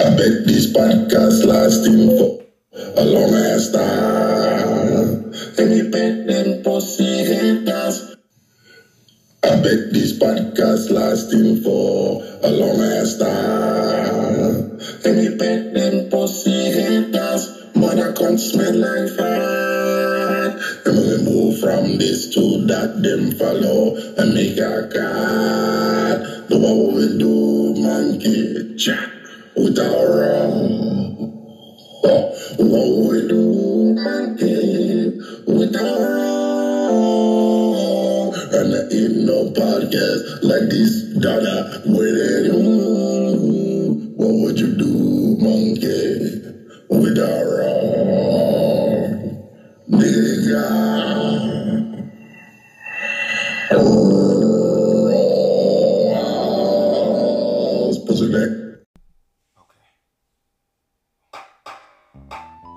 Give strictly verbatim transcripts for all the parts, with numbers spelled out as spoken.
I bet this podcast lasting for a long ass time. And you bet them pussy haters. I bet this podcast lasting for a long ass time. And you bet them pussy haters. Mother can't smell like fat. And we move from this to that, them follow and make a cut. Do what we do, monkey chat. With our oh, what we do, monkey. With our and I ain't no podcast like this, dada. With you, what would you do, monkey? With our own nigga. Oh, pussy neck. Okay.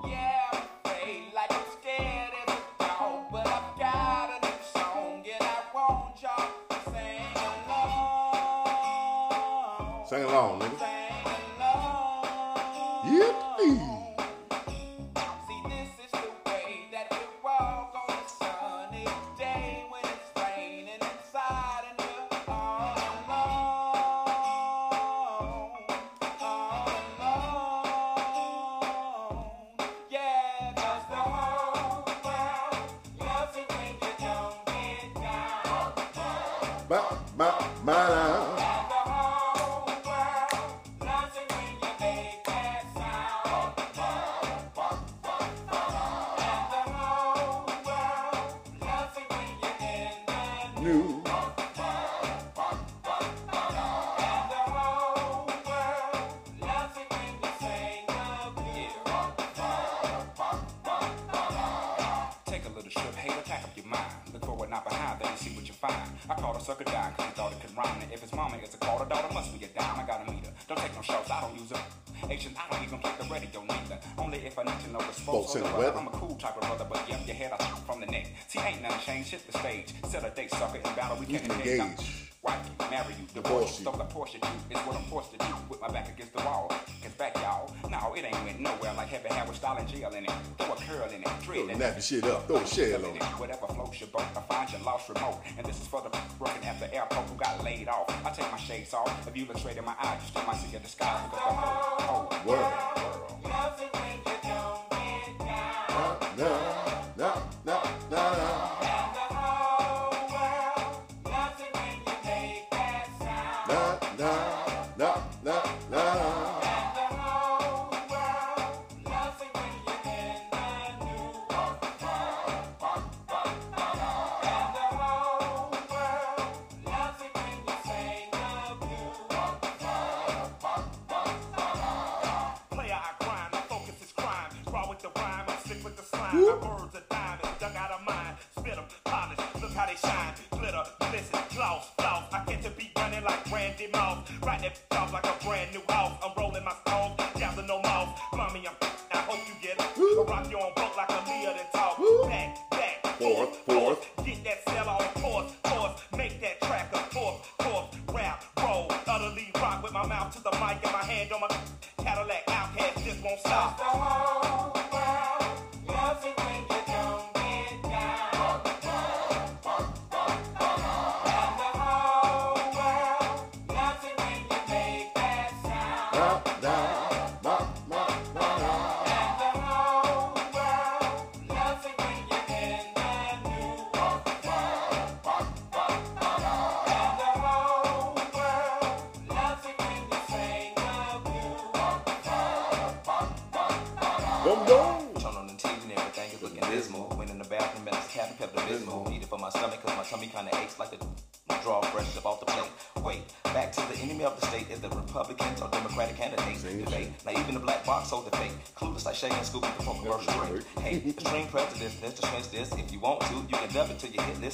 Yeah, I'm afraid, like I'm scared as a dog, but I've got a new song and I want y'all to sing along. Sing along, nigga. Sing along. Yep. Shit up, throw a shell on it. Whatever floats your boat, I find your lost remote. And this is for the broken at the airport who got laid off. I take my shades off. If you look straight in my eyes, you still might see a disguise. Because the whole, whole world.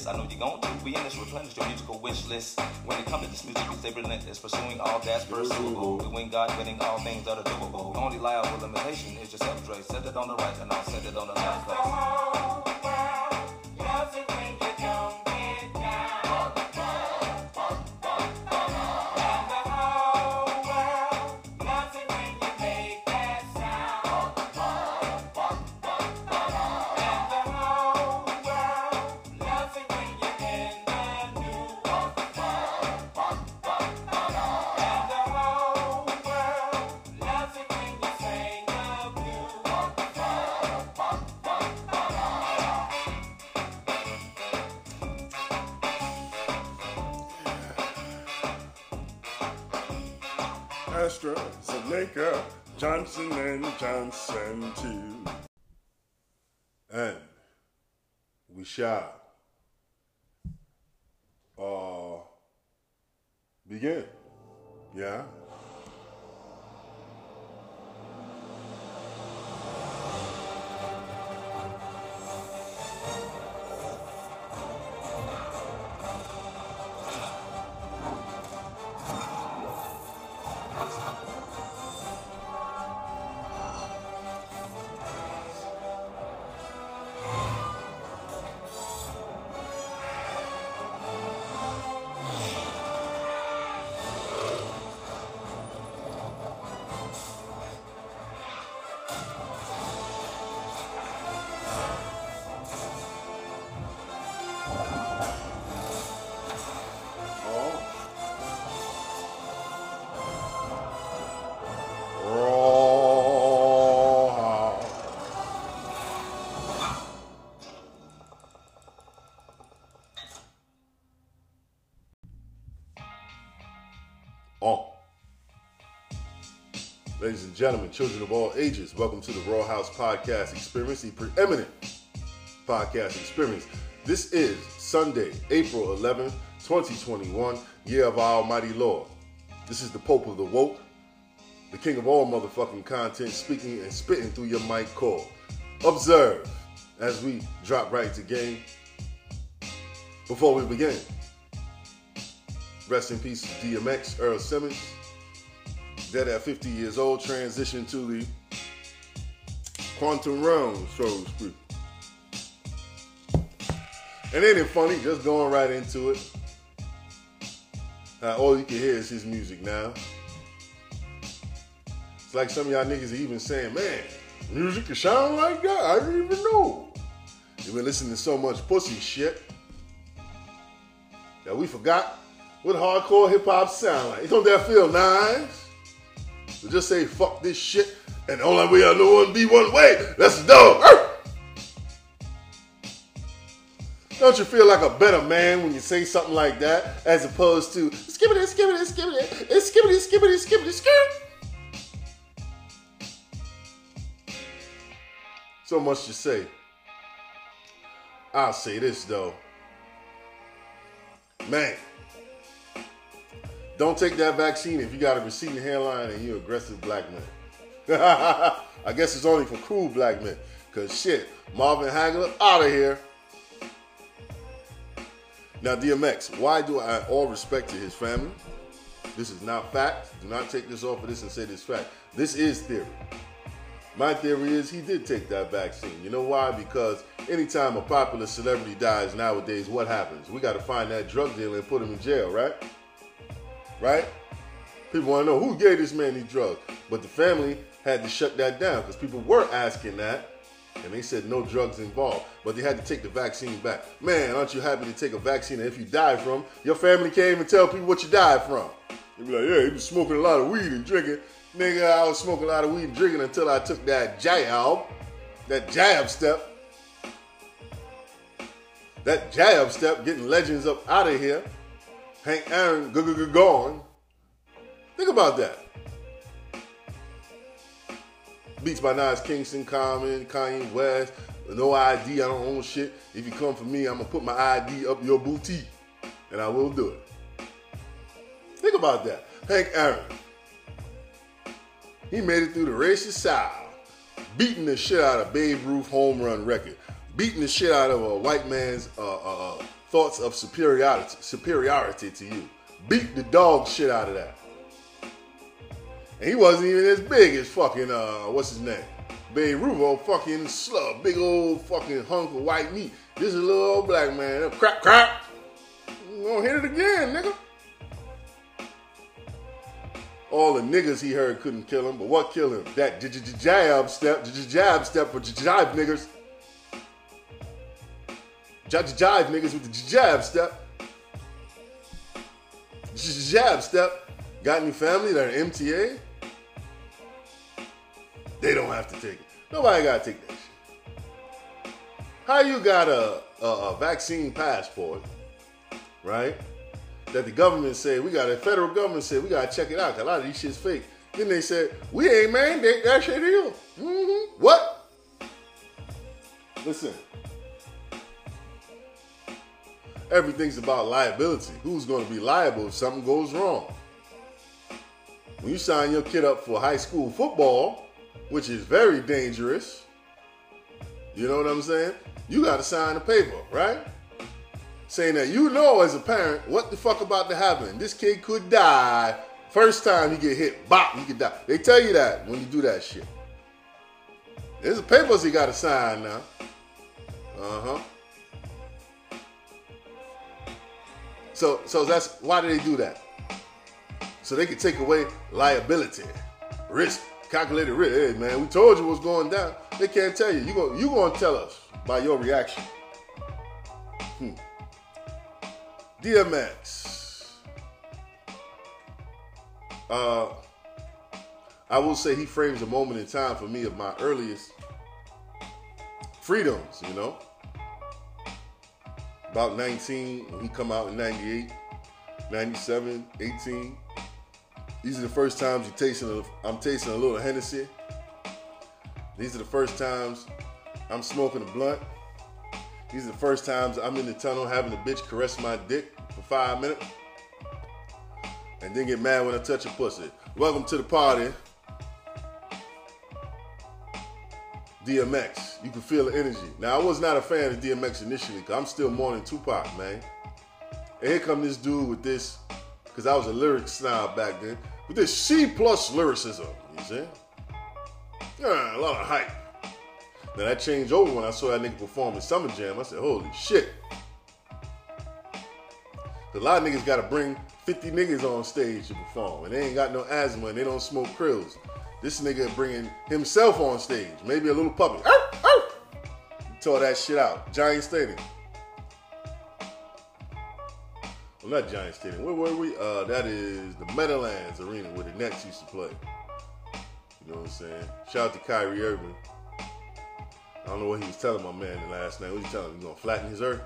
I know you're going to. We in this replenish your musical wish list. When it comes to this music, we stay relentless, pursuing all that's pursuable. Doing God, winning all things that are doable. The only liable limitation is yourself, Dre. Set it on the right, and I'll set it on the left place. AstraZeneca, Johnson and Johnson too. And we shall uh, begin. Yeah. Ladies and gentlemen, children of all ages, welcome to the Raw House Podcast Experience, the preeminent podcast experience. This is Sunday, April eleventh, twenty twenty-one, year of our almighty Lord. This is the Pope of the Woke, the king of all motherfucking content, speaking and spitting through your mic cord. Observe as we drop right to game. Before we begin, rest in peace D M X, Earl Simmons. Dead at fifty years old, transitioned to the quantum realm, so to speak. And ain't it funny? Just going right into it. Uh, all you can hear is his music now. It's like some of y'all niggas are even saying, man, music can sound like that? I didn't even know. You've been listening to so much pussy shit that we forgot what hardcore hip-hop sound like. Don't that feel nice? So just say, fuck this shit, and the only way I know one be one way. Let's go. Don't you feel like a better man when you say something like that, as opposed to, skibbity, skibbity, skibbity, skibbity, skibbity, skibbity, skibbity. So much to say. I'll say this, though. Man. Don't take that vaccine if you got a receding hairline and you're an aggressive black man. I guess it's only for cool black men. Because shit, Marvin Hagler, out of here. Now, D M X, why do I all respect to his family? This is not fact. Do not take this off of this and say this fact. This is theory. My theory is he did take that vaccine. You know why? Because anytime a popular celebrity dies nowadays, what happens? We got to find that drug dealer and put him in jail, right? Right? People want to know who gave this man these drugs. But the family had to shut that down because people were asking that. And they said no drugs involved. But they had to take the vaccine back. Man, aren't you happy to take a vaccine that if you die from, your family can't even tell people what you died from. They be like, yeah, you been smoking a lot of weed and drinking. Nigga, I was smoking a lot of weed and drinking until I took that jab. That jab step. That jab step, getting legends up out of here. Hank Aaron, go, go, go, gone. Think about that. Beats by Nas, Kingston, Common, Kanye West. No I D, I don't own shit. If you come for me, I'm going to put my I D up your booty. And I will do it. Think about that. Hank Aaron. He made it through the racist side. Beating the shit out of Babe Ruth home run record. Beating the shit out of a white man's... Uh, uh, uh, Thoughts of superiority, superiority to you. Beat the dog shit out of that. And he wasn't even as big as fucking, uh, what's his name? Babe Ruth, old fucking slug. Big old fucking hunk of white meat. This is a little old black man. Crap, crap. I'm gonna hit it again, nigga. All the niggas he heard couldn't kill him, but what killed him? That jab step, jab step for jive niggas. Jive niggas with the jab step. Jab step. Got any family that are M T A? They don't have to take it. Nobody got to take that shit. How you got a, a, a vaccine passport, right? that the government said, we got the federal government said, we got to check it out, because a lot of these shit's fake. Then they said, we ain't mandate that shit either. Mm-hmm. What? Listen. Everything's about liability. Who's going to be liable if something goes wrong? When you sign your kid up for high school football, which is very dangerous, you know what I'm saying? You got to sign a paper, right? Saying that you know as a parent what the fuck about to happen. This kid could die. First time you get hit, bop, you could die. They tell you that when you do that shit. There's papers you got to sign now. Uh-huh. So, so that's, why do they do that? So they can take away liability, risk, calculated risk. Hey, man, we told you what's going down. They can't tell you. You're going you gonna to tell us by your reaction. Hmm. D M X. Uh, I will say he frames a moment in time for me of my earliest freedoms, you know. About nineteen, when he come out in ninety-eight, ninety-seven, eighteen. These are the first times you tasting. A, I'm tasting a little Hennessy. These are the first times I'm smoking a blunt. These are the first times I'm in the tunnel having a bitch caress my dick for five minutes, and then get mad when I touch a pussy. Welcome to the party, D M X. You can feel the energy. Now, I was not a fan of D M X initially, because I'm still mourning Tupac, man. And here come this dude with this, because I was a lyric snob back then, with this C plus lyricism, you see? Yeah, a lot of hype. Now, that changed over when I saw that nigga perform in Summer Jam. I said, holy shit. A lot of niggas got to bring fifty niggas on stage to perform, and they ain't got no asthma, and they don't smoke krills. This nigga bringing himself on stage. Maybe a little puppet. Arf, arf. Tore that shit out. Giant Stadium. Well, not Giant Stadium. Where were we? Uh, that is the Meadowlands Arena where the Nets used to play. You know what I'm saying? Shout out to Kyrie Irving. I don't know what he was telling my man the last night. What he telling him? He going to flatten his earth?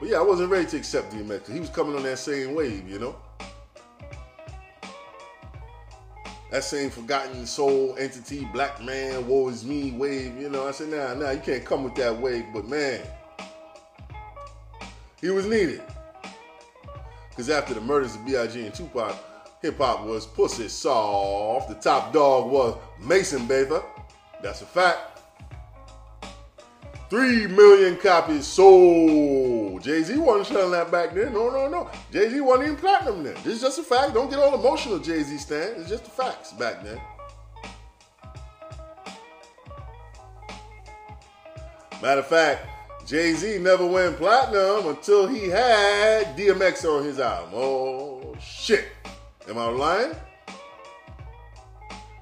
But yeah, I wasn't ready to accept D M X because he was coming on that same wave, you know? That same forgotten soul entity, black man, woe is me wave, you know. I said, nah, nah, you can't come with that wave. But man, he was needed. Because after the murders of B I G and Tupac, hip-hop was pussy soft. The top dog was Mason Bather. That's a fact. Three million copies sold. Jay-Z wasn't selling that back then. No, no, no. Jay-Z wasn't even platinum then. This is just a fact. Don't get all emotional, Jay-Z stan. It's just the facts back then. Matter of fact, Jay-Z never went platinum until he had D M X on his album. Oh, shit. Am I lying?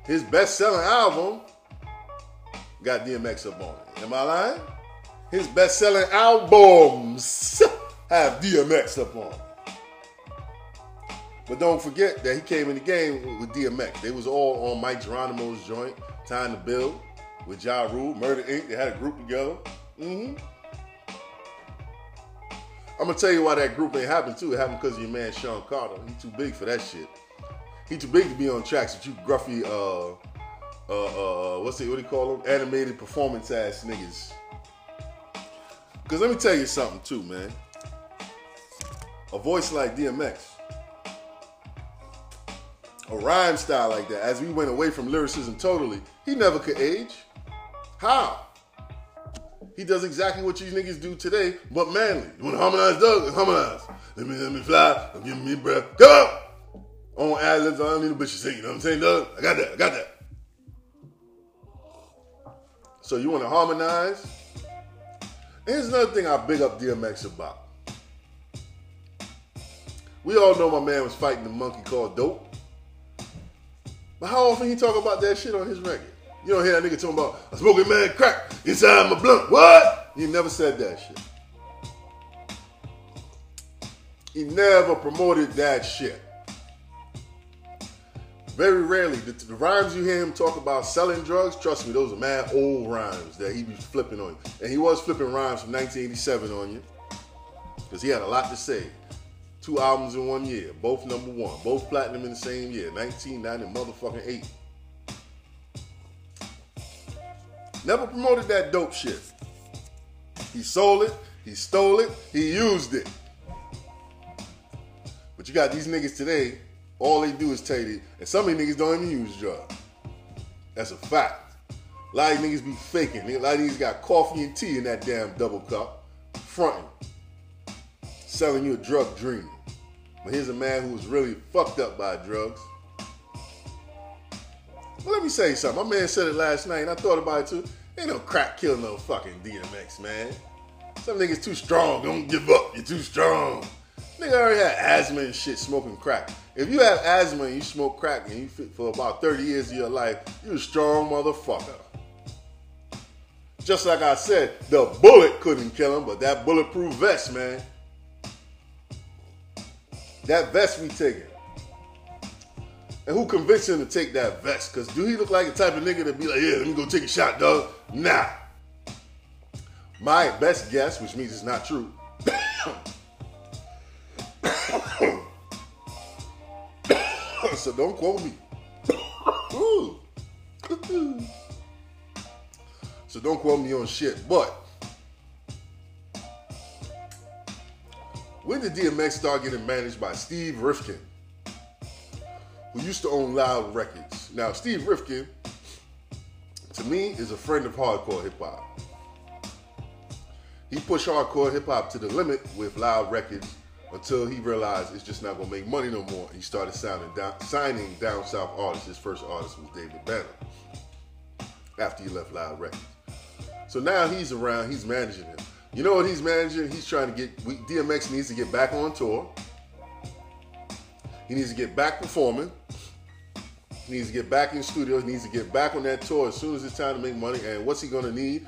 His best-selling album got D M X up on it. Am I lying? His best-selling albums have D M X up on it. But don't forget that he came in the game with D M X. They was all on Mike Geronimo's joint, Time to Build, with Ja Rule, Murder, Incorporated. They had a group together. Mm-hmm. I'm going to tell you why that group ain't happened, too. It happened because of your man, Sean Carter. He too big for that shit. He too big to be on tracks with you gruffy, uh, uh, uh, what's it, what do you call them? Animated performance-ass niggas. Because let me tell you something, too, man. A voice like D M X, a rhyme style like that, as we went away from lyricism totally, he never could age. How? He does exactly what you niggas do today, but manly. You want to harmonize, Doug? Harmonize. Let me, let me fly. I'm giving me breath. Come on! On ad-libs, I don't need a bitch to sing. You know what I'm saying, Doug? I got that. I got that. So you want to harmonize? Here's another thing I big up D M X about. We all know my man was fighting the monkey called Dope. But how often he talk about that shit on his record? You don't hear that nigga talking about, I smoking mad crack inside my blunt. What? He never said that shit. He never promoted that shit. Very rarely. The, the rhymes you hear him talk about selling drugs, trust me, those are mad old rhymes that he was flipping on you. And he was flipping rhymes from nineteen eighty-seven on you. Because he had a lot to say. Two albums in one year, both number one, both platinum in the same year, nineteen ninety motherfucking eight. Never promoted that dope shit. He sold it, he stole it, he used it. But you got these niggas today, all they do is tell you, and some of these niggas don't even use drugs. That's a fact. A lot of these niggas be faking. A lot of these got coffee and tea in that damn double cup, fronting, selling you a drug dream. But here's a man who was really fucked up by drugs. Well, let me say something. My man said it last night, and I thought about it too. Ain't no crack kill no fucking D M X, man. Some niggas too strong. Don't give up. You're too strong. Nigga already had asthma and shit smoking crack. If you have asthma and you smoke crack and you fit for about thirty years of your life, you a strong motherfucker. Just like I said, the bullet couldn't kill him, but that bulletproof vest, man. That vest we taking. And who convinced him to take that vest? Because do he look like the type of nigga to be like, yeah, let me go take a shot, dog? Nah. My best guess, which means it's not true, so don't quote me. So don't quote me on shit. But when did D M X start getting managed by Steve Rifkin, who used to own Loud Records? Now, Steve Rifkin, to me, is a friend of hardcore hip-hop. He pushed hardcore hip-hop to the limit with Loud Records until he realized it's just not going to make money no more. He started signing down, signing down south artists. His first artist was David Banner after he left Loud Records. So now he's around. He's managing him. You know what he's managing? He's trying to get... D M X needs to get back on tour. He needs to get back performing. He needs to get back in studios. He needs to get back on that tour as soon as it's time to make money. And what's he going to need?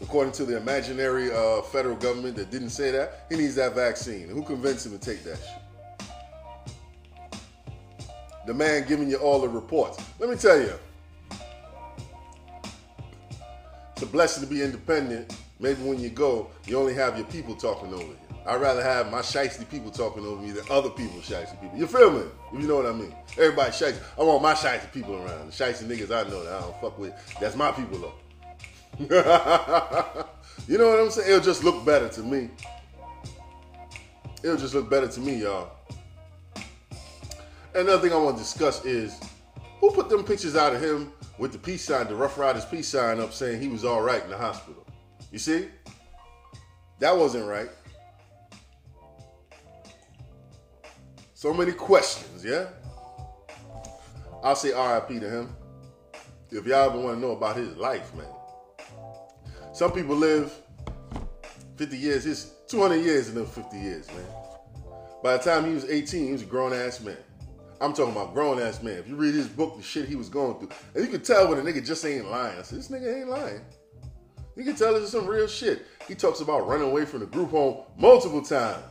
According to the imaginary uh, federal government that didn't say that, he needs that vaccine. Who convinced him to take that shit? The man giving you all the reports. Let me tell you, it's a blessing to be independent. Maybe when you go, you only have your people talking over you. I'd rather have my shiesty people talking over me than other people's shiesty people. You feel me? If you know what I mean. Everybody shiesty. I want my shiesty people around. The shiesty niggas I know that I don't fuck with, that's my people though. You know what I'm saying? It'll just look better to me. It'll just look better to me, y'all. Another thing I want to discuss is who put them pictures out of him with the peace sign, the Rough Riders peace sign up saying he was all right in the hospital. You see? That wasn't right. So many questions, yeah? I'll say R I P to him. If y'all ever want to know about his life, man. Some people live fifty years, it's two hundred years in them fifty years, man. By the time he was eighteen, he was a grown-ass man. I'm talking about grown-ass man. If you read his book, the shit he was going through, and you can tell when a nigga just ain't lying. I said, this nigga ain't lying. You can tell this is some real shit. He talks about running away from the group home multiple times.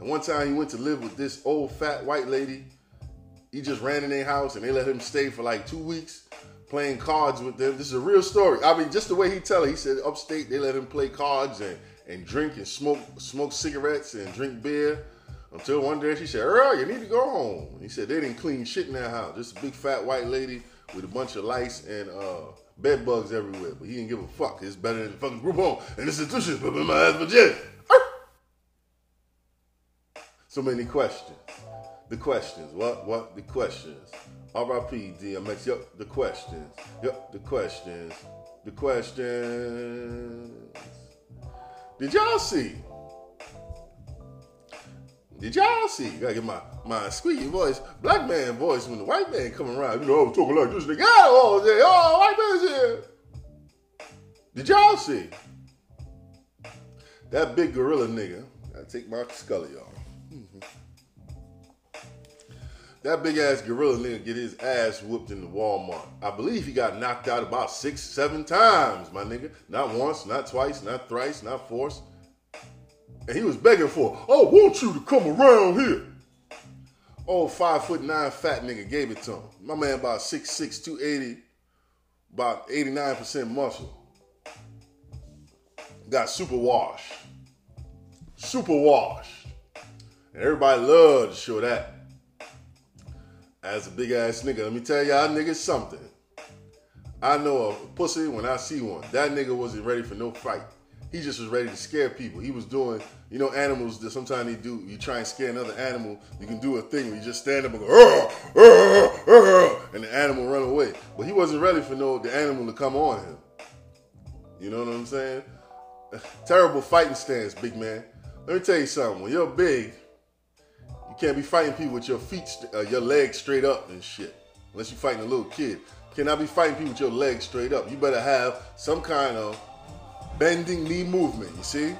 And one time he went to live with this old fat white lady. He just ran in their house and they let him stay for like two weeks. Playing cards with them. This is a real story. I mean, just the way he tell it. He said upstate, they let him play cards and, and drink and smoke smoke cigarettes and drink beer. Until one day she said, Earl, you need to go home. And he said they didn't clean shit in that house. Just a big fat white lady with a bunch of lice and uh, bed bugs everywhere. But he didn't give a fuck. It's better than the fucking group home. And institutions put my ass for jail. So many questions. The questions. What? What? The questions. R I P D M X, yup, the questions, yup, the questions, the questions. Did y'all see? Did y'all see? You gotta get my, my squeaky voice, black man voice, when the white man come around, you know, I'm talking like this nigga, oh, oh, white man's here. Did y'all see? That big gorilla nigga, I take my skull, y'all. Mm-hmm. That big-ass gorilla nigga get his ass whooped in the Walmart. I believe he got knocked out about six, seven times, my nigga. Not once, not twice, not thrice, not force. And he was begging for, oh, won't you to come around here? Old five foot nine fat nigga gave it to him. My man about six six, two eighty, about eighty-nine percent muscle. Got super washed. Super washed. And everybody loved to show that. As a big ass nigga, let me tell y'all niggas something. I know a pussy when I see one. That nigga wasn't ready for no fight. He just was ready to scare people. He was doing, you know, animals that sometimes you do, you try and scare another animal. You can do a thing where you just stand up and go, arr, arr, arr, and the animal run away. But he wasn't ready for no the animal to come on him. You know what I'm saying? Terrible fighting stance, big man. Let me tell you something. When you're big, you can't be fighting people with your feet, uh, your legs straight up and shit. Unless you're fighting a little kid. Cannot be fighting people with your legs straight up. You better have some kind of bending knee movement, you see?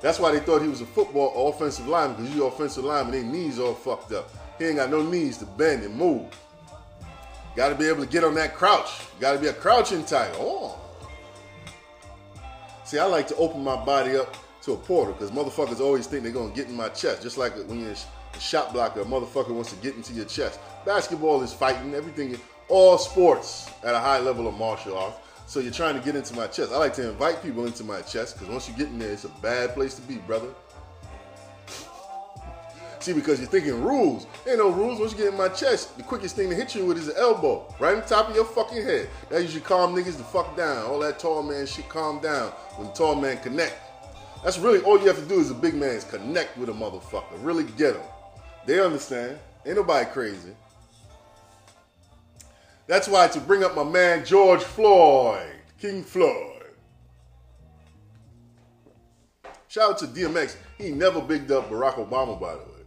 That's why they thought he was a football or offensive lineman, because you offensive lineman, their knees all fucked up. He ain't got no knees to bend and move. Gotta be able to get on that crouch. Gotta be a crouching type. Oh. See, I like to open my body up to a portal, because motherfuckers always think they're gonna get in my chest, just like when you're a shot blocker, a motherfucker wants to get into your chest. Basketball is fighting, everything is, all sports at a high level of martial arts. So you're trying to get into my chest. I like to invite people into my chest, because once you get in there, it's a bad place to be, brother. See, because you're thinking rules. There ain't no rules. Once you get in my chest, the quickest thing to hit you with is an elbow. Right on top of your fucking head. That usually calm niggas the fuck down. All that tall man shit calm down when the tall man connect. That's really all you have to do as a big man is connect with a motherfucker. Really get them. They understand. Ain't nobody crazy. That's why to bring up my man George Floyd, King Floyd. Shout out to D M X. He never bigged up Barack Obama, by the way.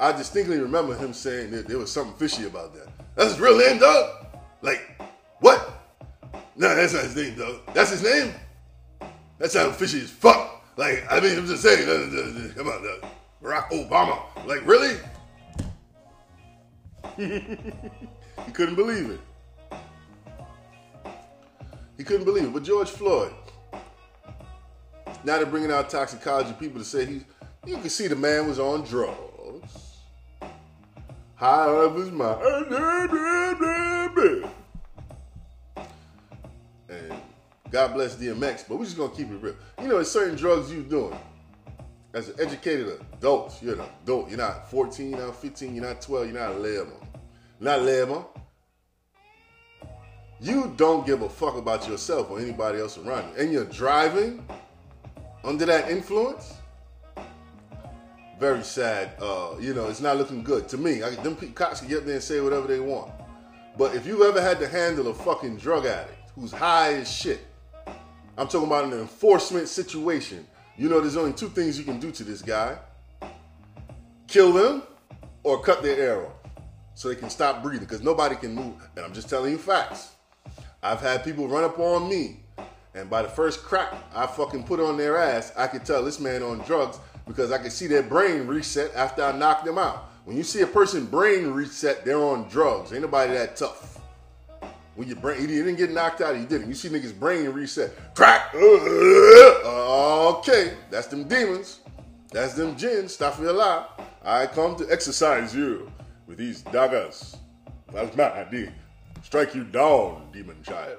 I distinctly remember him saying that there was something fishy about that. That's his real name, dog? Like, what? No, that's not his name, dog. That's his name? That sounds fishy as fuck. Like, I mean, I'm just saying, come on, dog. Barack Obama. Like, really? He couldn't believe it. He couldn't believe it. But George Floyd, now they're bringing out toxicology people to say he, you can see the man was on drugs. High of his mind. And God bless D M X, but we're just going to keep it real. You know, there's certain drugs you're doing. As an educated adult, you're an adult. You're not fourteen, you're not fifteen, you're not twelve, you're not eleven. Not eleven. You don't give a fuck about yourself or anybody else around you. And you're driving under that influence. Very sad. Uh, you know, it's not looking good. To me, I, them cops can get up there and say whatever they want. But if you've ever had to handle a fucking drug addict who's high as shit, I'm talking about an enforcement situation. You know, there's only two things you can do to this guy. Kill them or cut their air off so they can stop breathing, because nobody can move. And I'm just telling you facts. I've had people run up on me, and by the first crack I fucking put on their ass, I could tell this man on drugs, because I could see their brain reset after I knocked them out. When you see a person brain reset, they're on drugs. Ain't nobody that tough. When your brain, you didn't get knocked out, you didn't. You see niggas' brain reset. Crack! Okay, that's them demons. That's them jinns. Stop me alive. I come to exercise you with these daggers. That's my idea. Strike you down, demon child.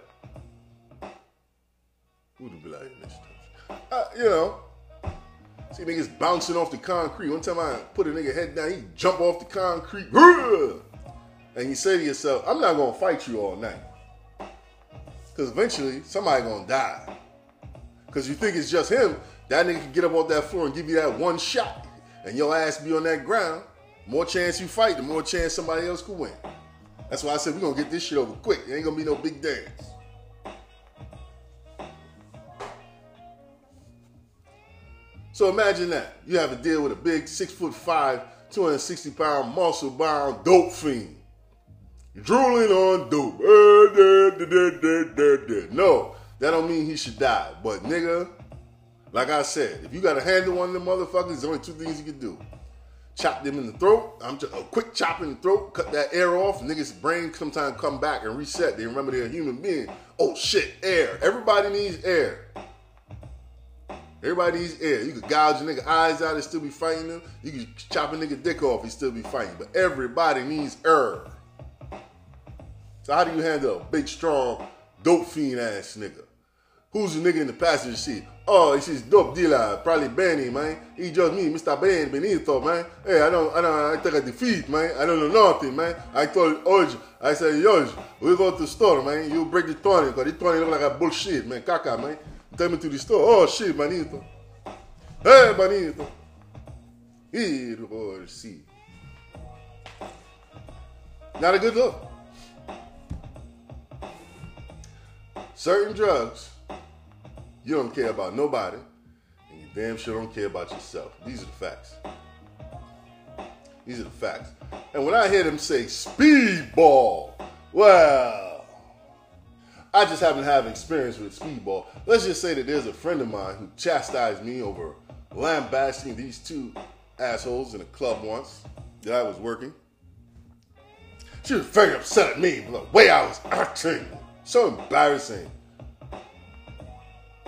Who'd be like in this? Uh, you know, see niggas bouncing off the concrete. One time I put a nigga head down, he jump off the concrete. And you say to yourself, I'm not going to fight you all night. Because eventually, somebody going to die. Because you think it's just him. That nigga can get up off that floor and give you that one shot. And your ass be on that ground. More chance you fight, the more chance somebody else could win. That's why I said we're going to get this shit over quick. It ain't going to be no big dance. So imagine that. You have to deal with a big six foot five, two hundred sixty pound, muscle-bound dope fiend. Drooling on dope. No, that don't mean he should die. But nigga, like I said, if you gotta handle one of them motherfuckers, there's only two things you can do. Chop them in the throat. I'm just a quick chop in the throat, cut that air off. Niggas' brain sometimes come back and reset. They remember they're a human being. Oh shit, air. Everybody needs air. Everybody needs air. You could gouge a nigga eyes out and still be fighting them. You could chop a nigga dick off and still be fighting. But everybody needs air. So how do you handle a big, strong, dope fiend ass nigga? Who's the nigga in the passenger seat? Oh, it's his dope dealer, probably Benny, man. He just me, Mister Ben, Benito, man. Hey, I don't, I don't, I take a defeat, man. I don't know nothing, man. I told Oj, I said, Oj, we go to the store, man. You break the twenty, because the twenty look like a bullshit, man. Caca, man. Take me to the store. Oh, shit, Benito. Hey, Benito. Here, oh, see. Not a good look. Certain drugs, you don't care about nobody, and you damn sure don't care about yourself. These are the facts. These are the facts. And when I hear them say speedball, well, I just haven't had experience with speedball. Let's just say that there's a friend of mine who chastised me over lambasting these two assholes in a club once that I was working. She was very upset at me for the way I was acting. So embarrassing.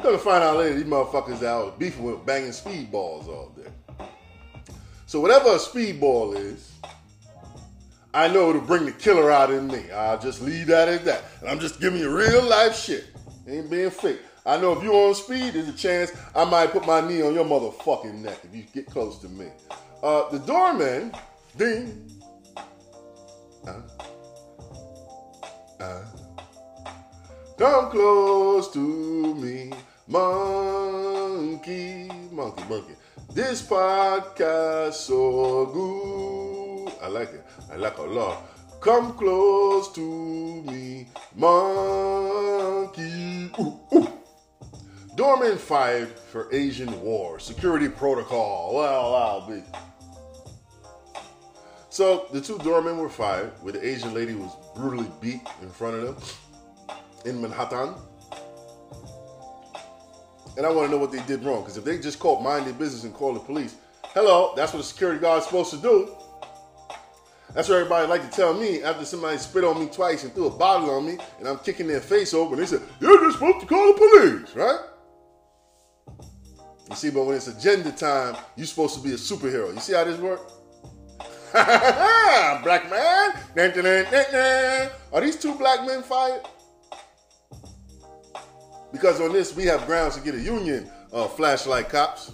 Gonna find out later these motherfuckers that I was beefing with banging speedballs all day. So whatever a speedball is, I know it'll bring the killer out in me. I'll just leave that at that. And I'm just giving you real life shit. Ain't being fake. I know if you on speed, there's a chance I might put my knee on your motherfucking neck if you get close to me. Uh, the doorman, ding. Uh, uh, Come close to me, monkey, monkey, monkey. This podcast so good. I like it. I like it a lot. Come close to me, monkey. Ooh, ooh. Doorman fired for Asian war. Security protocol. Well, I'll be. So the two doormen were fired, where the Asian lady was brutally beat in front of them. In Manhattan. And I want to know what they did wrong, because if they just called mind their business and called the police, hello, that's what a security guard is supposed to do. That's what everybody like to tell me after somebody spit on me twice and threw a bottle on me and I'm kicking their face over and they said, you're just supposed to call the police, right? You see, but when it's agenda time, you're supposed to be a superhero. You see how this works? Black man. Dun, dun, dun, dun, dun. Are these two black men fired? Because on this, we have grounds to get a union, uh, flashlight cops.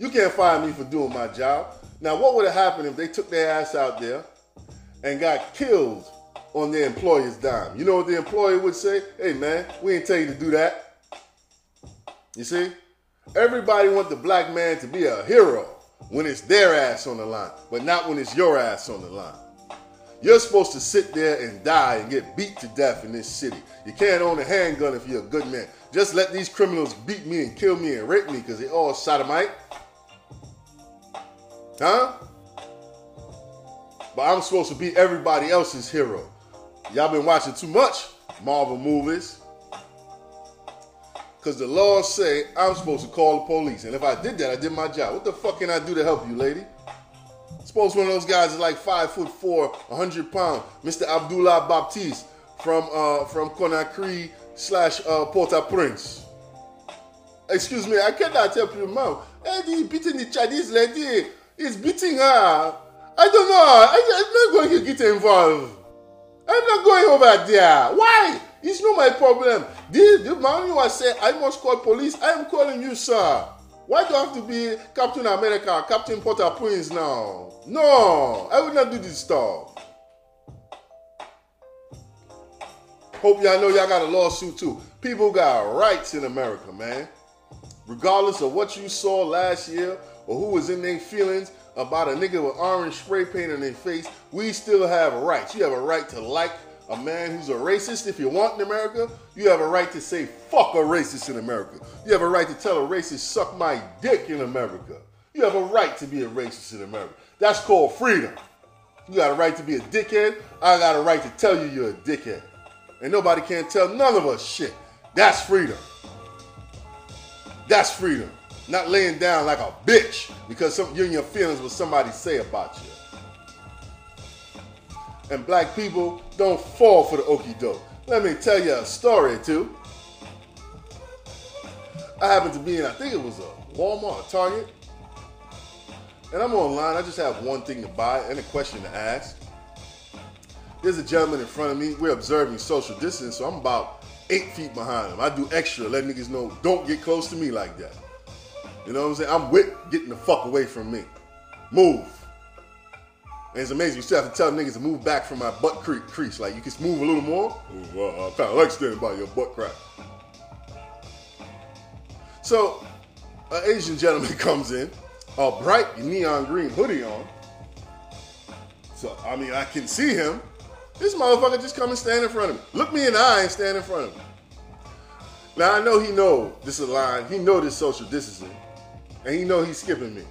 You can't fire me for doing my job. Now, what would have happened if they took their ass out there and got killed on their employer's dime? You know what the employer would say? Hey, man, we ain't tell you to do that. You see? Everybody wants the black man to be a hero when it's their ass on the line, but not when it's your ass on the line. You're supposed to sit there and die and get beat to death in this city. You can't own a handgun if you're a good man. Just let these criminals beat me and kill me and rape me because they all sodomite. Huh? But I'm supposed to be everybody else's hero. Y'all been watching too much Marvel movies. Because the laws say I'm supposed to call the police. And if I did that, I did my job. What the fuck can I do to help you, lady? Suppose one of those guys is like five foot four, one hundred pounds, Mister Abdullah Baptiste from uh, from Conakry slash uh, Port-au-Prince. Excuse me, I cannot help you, ma'am. Eddie beating the Chinese lady. He's beating her. I don't know. I, I'm not going to get involved. I'm not going over there. Why? It's not my problem. The, the man who has said I must call police, I am calling you, sir. Why do I have to be Captain America or Captain Port-au-Prince now? No, I would not do this stuff. Hope y'all know y'all got a lawsuit too. People got rights in America, man. Regardless of what you saw last year or who was in their feelings about a nigga with orange spray paint on their face, we still have rights. You have a right to like a man who's a racist, if you want, in America. You have a right to say, fuck a racist in America. You have a right to tell a racist, suck my dick in America. You have a right to be a racist in America. That's called freedom. You got a right to be a dickhead. I got a right to tell you you're a dickhead. And nobody can tell none of us shit. That's freedom. That's freedom. Not laying down like a bitch because some, you're in your feelings what somebody say about you. And black people don't fall for the okie doke. Let me tell you a story too. I happened to be in, I think it was a Walmart or Target. And I'm online, I just have one thing to buy and a question to ask. There's a gentleman in front of me. We're observing social distance, so I'm about eight feet behind him. I do extra, let niggas know, don't get close to me like that. You know what I'm saying? I'm with getting the fuck away from me. Move. And it's amazing, you still have to tell niggas to move back from my butt creep crease. Like, you can move a little more. Ooh, uh, I kind of like standing by your butt crack. So, an Asian gentleman comes in, a bright neon green hoodie on. So, I mean, I can see him. This motherfucker just come and stand in front of me. Look me in the eye and stand in front of me. Now, I know he know this is a line. He know this social distancing. And he know he's skipping me.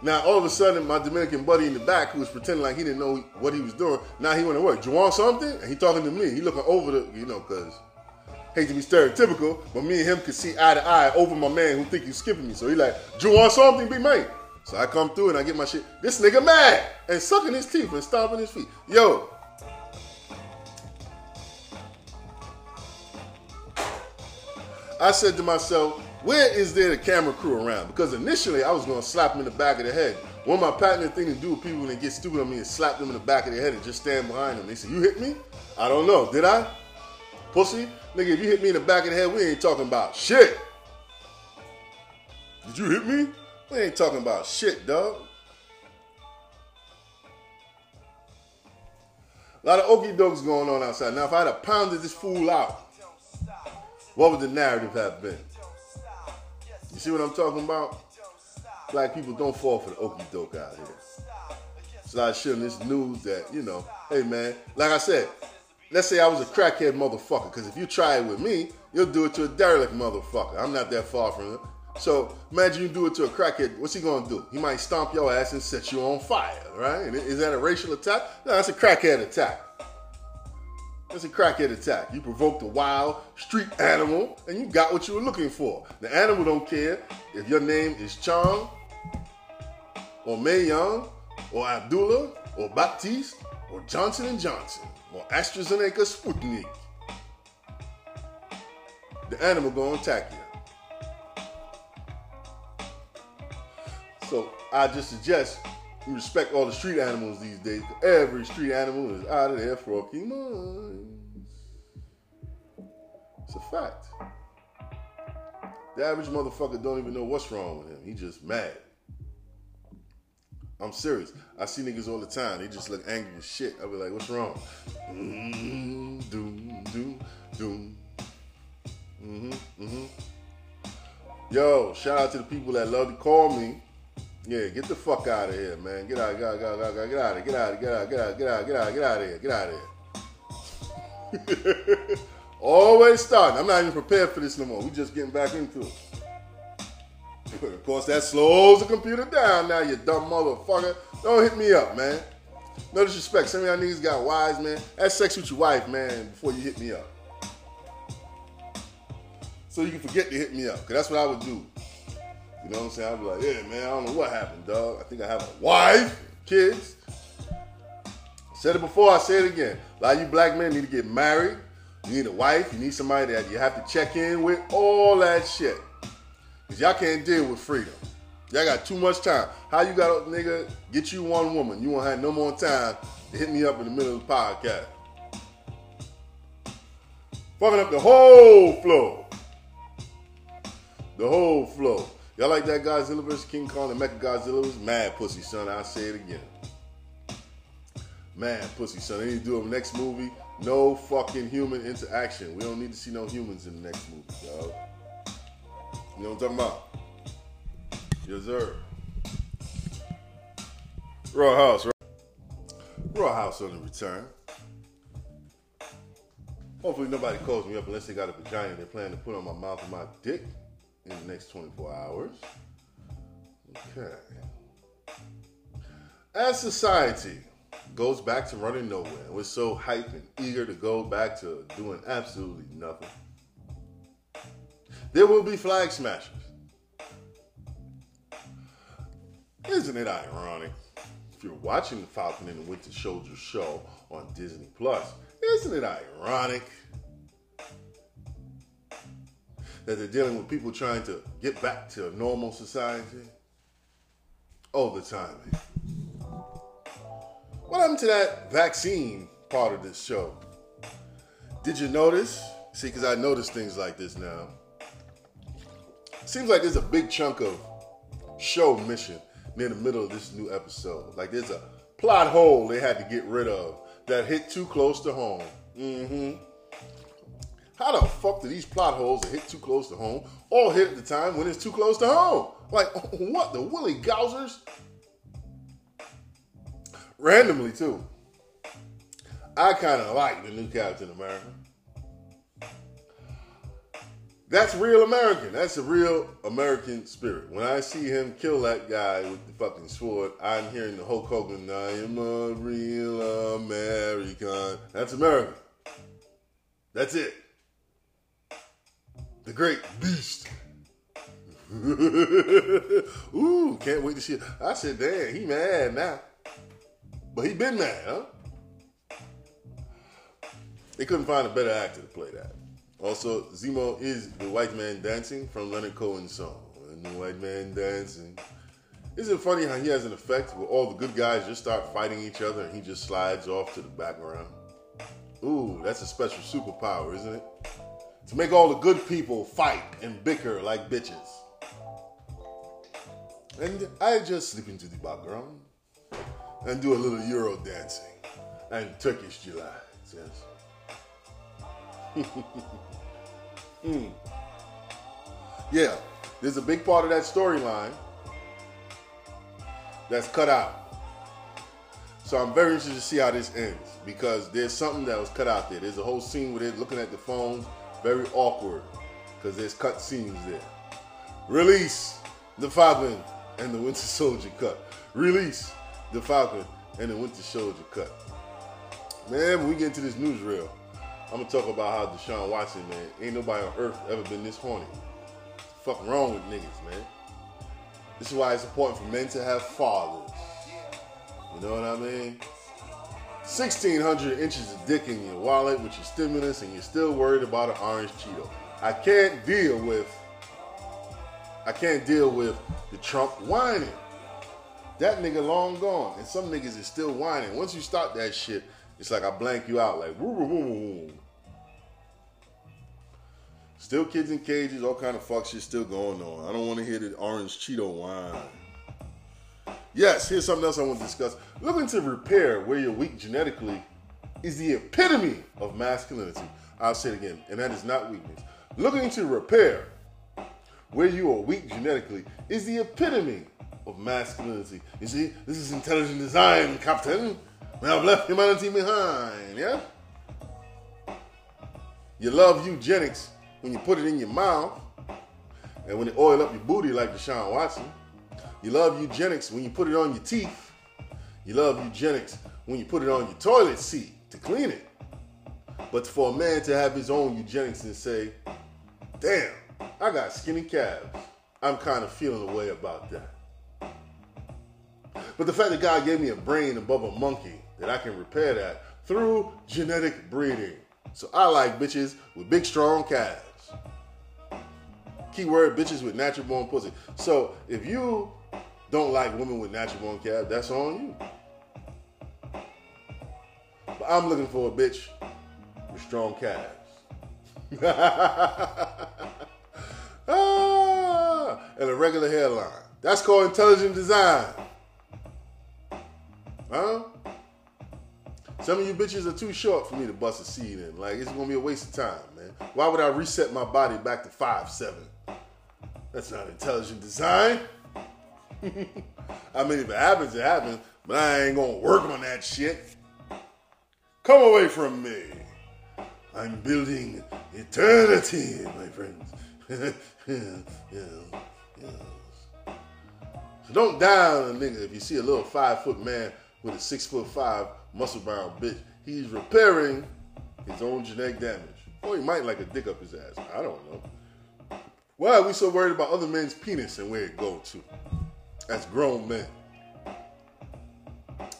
Now, all of a sudden, my Dominican buddy in the back, who was pretending like he didn't know what he was doing, now he went to work. You want something? And he talking to me. He looking over the, you know, because, hate to be stereotypical, but me and him could see eye to eye over my man who think he's skipping me. So he like, you want something, big man? So I come through and I get my shit. This nigga mad and sucking his teeth and stomping his feet. Yo. I said to myself, where is there the camera crew around? Because initially I was going to slap him in the back of the head. One of my patented things to do with people when they get stupid on me is slap them in the back of their head and just stand behind them. They say, you hit me? I don't know. Did I? Pussy? Nigga, if you hit me in the back of the head, we ain't talking about shit. Did you hit me? We ain't talking about shit, dog. A lot of okie dokes going on outside. Now, if I had a pounded this fool out, what would the narrative have been? You see what I'm talking about? Black people don't fall for the okie doke out here. It's a lot of shit in this news that, you know, hey man, like I said, let's say I was a crackhead motherfucker, because if you try it with me, you'll do it to a derelict motherfucker. I'm not that far from him. So imagine you do it to a crackhead. What's he going to do? He might stomp your ass and set you on fire, right? And is that a racial attack? No, that's a crackhead attack. That's a crackhead attack. You provoked a wild street animal, and you got what you were looking for. The animal don't care if your name is Chong, or Mayon, or Abdullah, or Baptiste, or Johnson and Johnson, or AstraZeneca Sputnik. The animal gonna attack you. So I just suggest you respect all the street animals these days. Every street animal is out of their fucking minds. It's a fact. The average motherfucker don't even know what's wrong with him. He just mad. I'm serious. I see niggas all the time. They just look angry as shit. I be like, what's wrong? Mm-hmm, doom, doom, doom. Mm-hmm, mm-hmm. Yo, shout out to the people that love to call me. Yeah, get the fuck out of here, man. Get out, get out, get out, get out, get out, get out, get out, get out, get out, get out of here, get out of here. Always starting. I'm not even prepared for this no more. We just getting back into it. Of course, that slows the computer down now, you dumb motherfucker. Don't hit me up, man. No disrespect. Some of y'all niggas got wives, man. Have sex with your wife, man, before you hit me up. So you can forget to hit me up, because that's what I would do. You know what I'm saying? I'd be like, yeah, man, I don't know what happened, dog. I think I have a wife, kids. I said it before, I say it again. A lot of you black men need to get married. You need a wife. You need somebody that you have to check in with. All that shit. Because y'all can't deal with freedom. Y'all got too much time. How you got a nigga get you one woman? You won't have no more time to hit me up in the middle of the podcast. Fucking up the whole flow. The whole flow. Y'all like that Godzilla versus King Kong and Mecha Godzilla was mad pussy, son. I'll say it again. Mad pussy, son. They need to do a next movie. No fucking human interaction. We don't need to see no humans in the next movie, dog. You know what I'm talking about? Yes, sir. Raw House, right? Raw House on the return. Hopefully nobody calls me up unless they got a vagina they're planning to put on my mouth and my dick in the next twenty-four hours. Okay. As society goes back to running nowhere, we're so hyped and eager to go back to doing absolutely nothing. There will be flag smashers. Isn't it ironic? If you're watching The Falcon and the Winter Soldier show on Disney Plus, isn't it ironic that they're dealing with people trying to get back to a normal society? All the time. What happened to that vaccine part of this show? Did you notice See, because I notice things like this now. Seems like there's a big chunk of show mission near the middle of this new episode. Like there's a plot hole they had to get rid of that hit too close to home. Mm-hmm. How the fuck do these plot holes that hit too close to home all hit at the time when it's too close to home? Like, what? The Willy Gousers? Randomly, too. I kind of like the new Captain America. That's real American. That's a real American spirit. When I see him kill that guy with the fucking sword, I'm hearing the Hulk Hogan, I am a real American. That's American. That's it. The Great Beast. Ooh, can't wait to see it. I said, damn, he mad now. But he been mad, huh? They couldn't find a better actor to play that. Also, Zemo is the white man dancing from Leonard Cohen's song. And the white man dancing. Isn't it funny how he has an effect where all the good guys just start fighting each other and he just slides off to the background? Ooh, that's a special superpower, isn't it? To make all the good people fight and bicker like bitches. And I just slip into the background and do a little Euro dancing and Turkish delights, yes. mm. Yeah, there's a big part of that storyline that's cut out. So I'm very interested to see how this ends, because there's something that was cut out there. There's a whole scene where they're looking at the phones, very awkward, because there's cut scenes there. Release the Falcon and the Winter Soldier cut. Release the Falcon and the Winter Soldier cut. Man, when we get into this newsreel, I'm going to talk about how Deshaun Watson, man, ain't nobody on earth ever been this horny. What's the fuck wrong with niggas, man? This is why it's important for men to have fathers. You know what I mean? sixteen hundred inches of dick in your wallet with your stimulus, and you're still worried about an orange Cheeto. I can't deal with, I can't deal with the Trump whining. That nigga long gone, and some niggas is still whining. Once you stop that shit, it's like I blank you out, like woo, woo, woo, woo, woo. Still kids in cages, all kind of fuck shit still going on. I don't want to hear the orange Cheeto wine. Yes, here's something else I want to discuss. Looking to repair where you're weak genetically is the epitome of masculinity. I'll say it again, and that is not weakness. Looking to repair where you are weak genetically is the epitome of masculinity. You see, this is intelligent design, Captain. When I've left humanity behind, yeah? You love eugenics when you put it in your mouth and when it oil up your booty like Deshaun Watson. You love eugenics when you put it on your teeth. You love eugenics when you put it on your toilet seat to clean it. But for a man to have his own eugenics and say, damn, I got skinny calves, I'm kind of feeling a way about that. But the fact that God gave me a brain above a monkey, that I can repair that through genetic breeding. So I like bitches with big, strong calves. Keyword, bitches with natural born pussy. So if you don't like women with natural born calves, that's on you. But I'm looking for a bitch with strong calves. ah, and a regular hairline. That's called intelligent design. Huh? Some of you bitches are too short for me to bust a seed in. Like, it's going to be a waste of time, man. Why would I reset my body back to five seven? That's not intelligent design. I mean, if it happens, it happens. But I ain't going to work on that shit. Come away from me. I'm building eternity, my friends. yeah, yeah. So don't down a nigga if you see a little five-foot man with a six-foot-five muscle-bound bitch. He's repairing his own genetic damage. Or he might like a dick up his ass. I don't know. Why are we so worried about other men's penis and where it go to? As grown men.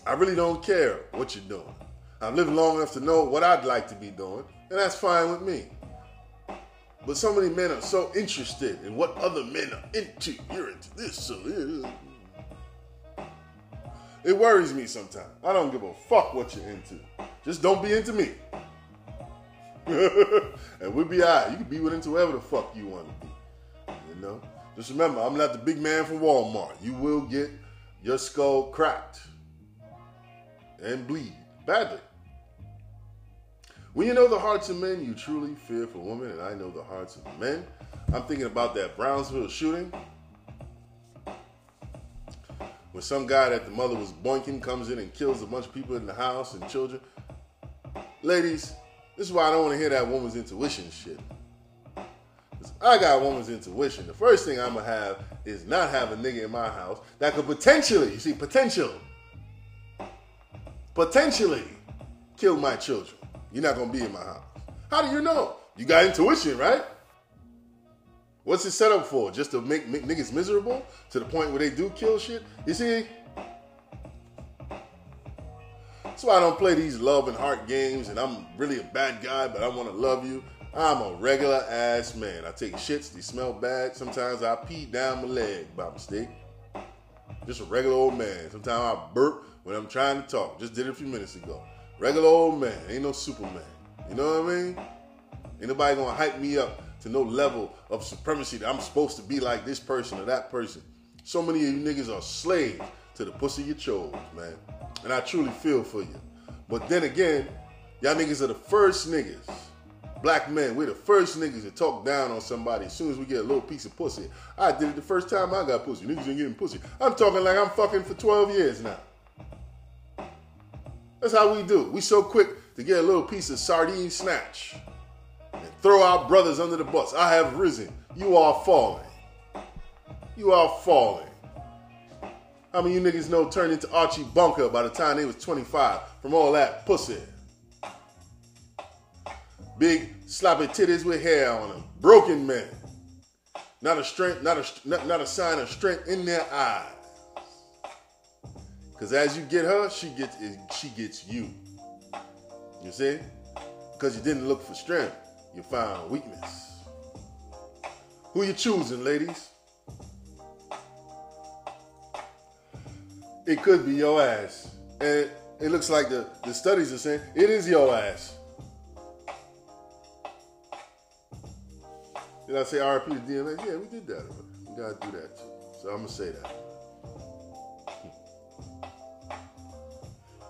I really don't care what you're doing. I've lived long enough to know what I'd like to be doing, and that's fine with me. But so many men are so interested in what other men are into. You're into this, so... It worries me sometimes. I don't give a fuck what you're into. Just don't be into me. And we'll be all right. You can be with into whoever the fuck you want to be. You know? Just remember, I'm not the big man from Walmart. You will get your skull cracked and bleed badly. When you know the hearts of men, you truly fear for women, and I know the hearts of men. I'm thinking about that Brownsville shooting. When some guy that the mother was boinking comes in and kills a bunch of people in the house and children. Ladies, this is why I don't want to hear that woman's intuition shit. I got a woman's intuition. The first thing I'm going to have is not have a nigga in my house that could potentially, you see, potential, potentially kill my children. You're not going to be in my house. How do you know? You got intuition, right? What's it set up for? Just to make, make niggas miserable to the point where they do kill shit? You see? That's why I don't play these love and heart games and I'm really a bad guy, but I want to love you. I'm a regular ass man. I take shits, they smell bad. Sometimes I pee down my leg by mistake. Just a regular old man. Sometimes I burp when I'm trying to talk. Just did it a few minutes ago. Regular old man. Ain't no Superman. You know what I mean? Ain't nobody gonna hype me up to no level of supremacy that I'm supposed to be like this person or that person. So many of you niggas are slaves to the pussy you chose, man. And I truly feel for you. But then again, y'all niggas are the first niggas. Black men, we're the first niggas to talk down on somebody as soon as we get a little piece of pussy. I did it the first time I got pussy. Niggas ain't getting pussy. I'm talking like I'm fucking for twelve years now. That's how we do. We so quick to get a little piece of sardine snatch and throw our brothers under the bus. I have risen. You are falling. You are falling. How many of you niggas know turned into Archie Bunker by the time they was twenty-five from all that pussy? Big sloppy titties with hair on them. Broken men. Not a strength, not a not, not a sign of strength in their eyes. Cause as you get her, she gets she gets you. You see? Because you didn't look for strength, you found weakness. Who you choosing, ladies? It could be your ass. And it looks like the, the studies are saying it is your ass. Did I say R I P to D M X? Yeah, we did that. We gotta do that too. So I'm gonna say that.